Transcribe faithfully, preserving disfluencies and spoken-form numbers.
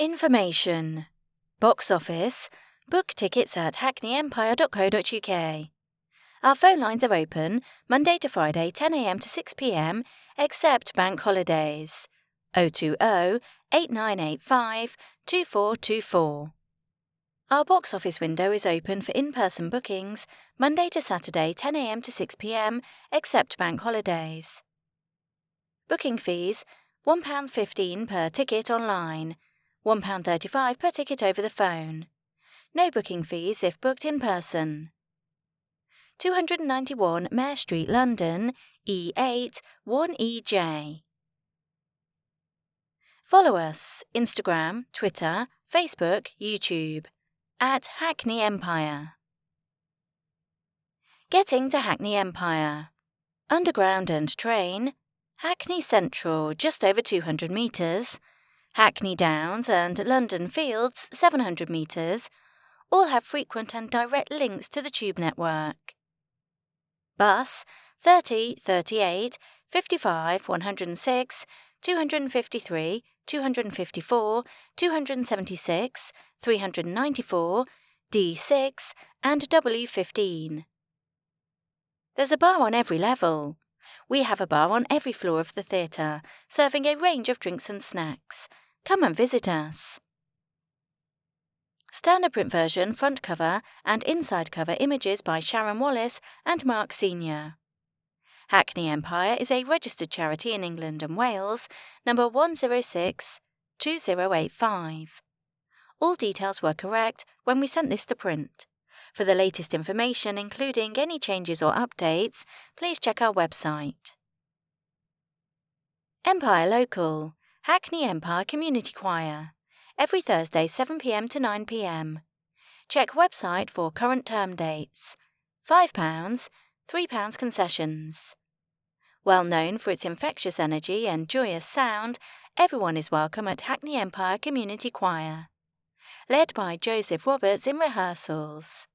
Information. Box office. Book tickets at hackney empire dot co dot uk. Our phone lines are open Monday to Friday ten a m to six p m, except bank holidays. oh two oh, eight nine eight five, two four two four. Our box office window is open for in-person bookings Monday to Saturday ten a m to six p m, except bank holidays. Booking fees, one pound fifteen per ticket online, one pound thirty-five per ticket over the phone. No booking fees if booked in person. two hundred ninety-one Mare Street, London, E eight, one E J. Follow us, Instagram, Twitter, Facebook, YouTube, at Hackney Empire. Getting to Hackney Empire. Underground and train, Hackney Central, just over two hundred metres, Hackney Downs and London Fields, seven hundred metres, all have frequent and direct links to the tube network. Bus thirty, thirty-eight, fifty-five, one oh six, two fifty-three, two fifty-four, two seventy-six, three ninety-four, D six and W fifteen. There's a bar on every level. We have a bar on every floor of the theatre, serving a range of drinks and snacks. Come and visit us. Standard print version front cover and inside cover images by Sharon Wallace and Mark Senior. Hackney Empire is a registered charity in England and Wales, number one oh six, two oh eight five. All details were correct when we sent this to print. For the latest information, including any changes or updates, please check our website. Empire Local, Hackney Empire Community Choir. Every Thursday seven p m to nine p m. Check website for current term dates. five pounds, three pounds concessions. Well known for its infectious energy and joyous sound, everyone is welcome at Hackney Empire Community Choir. Led by Joseph Roberts in rehearsals.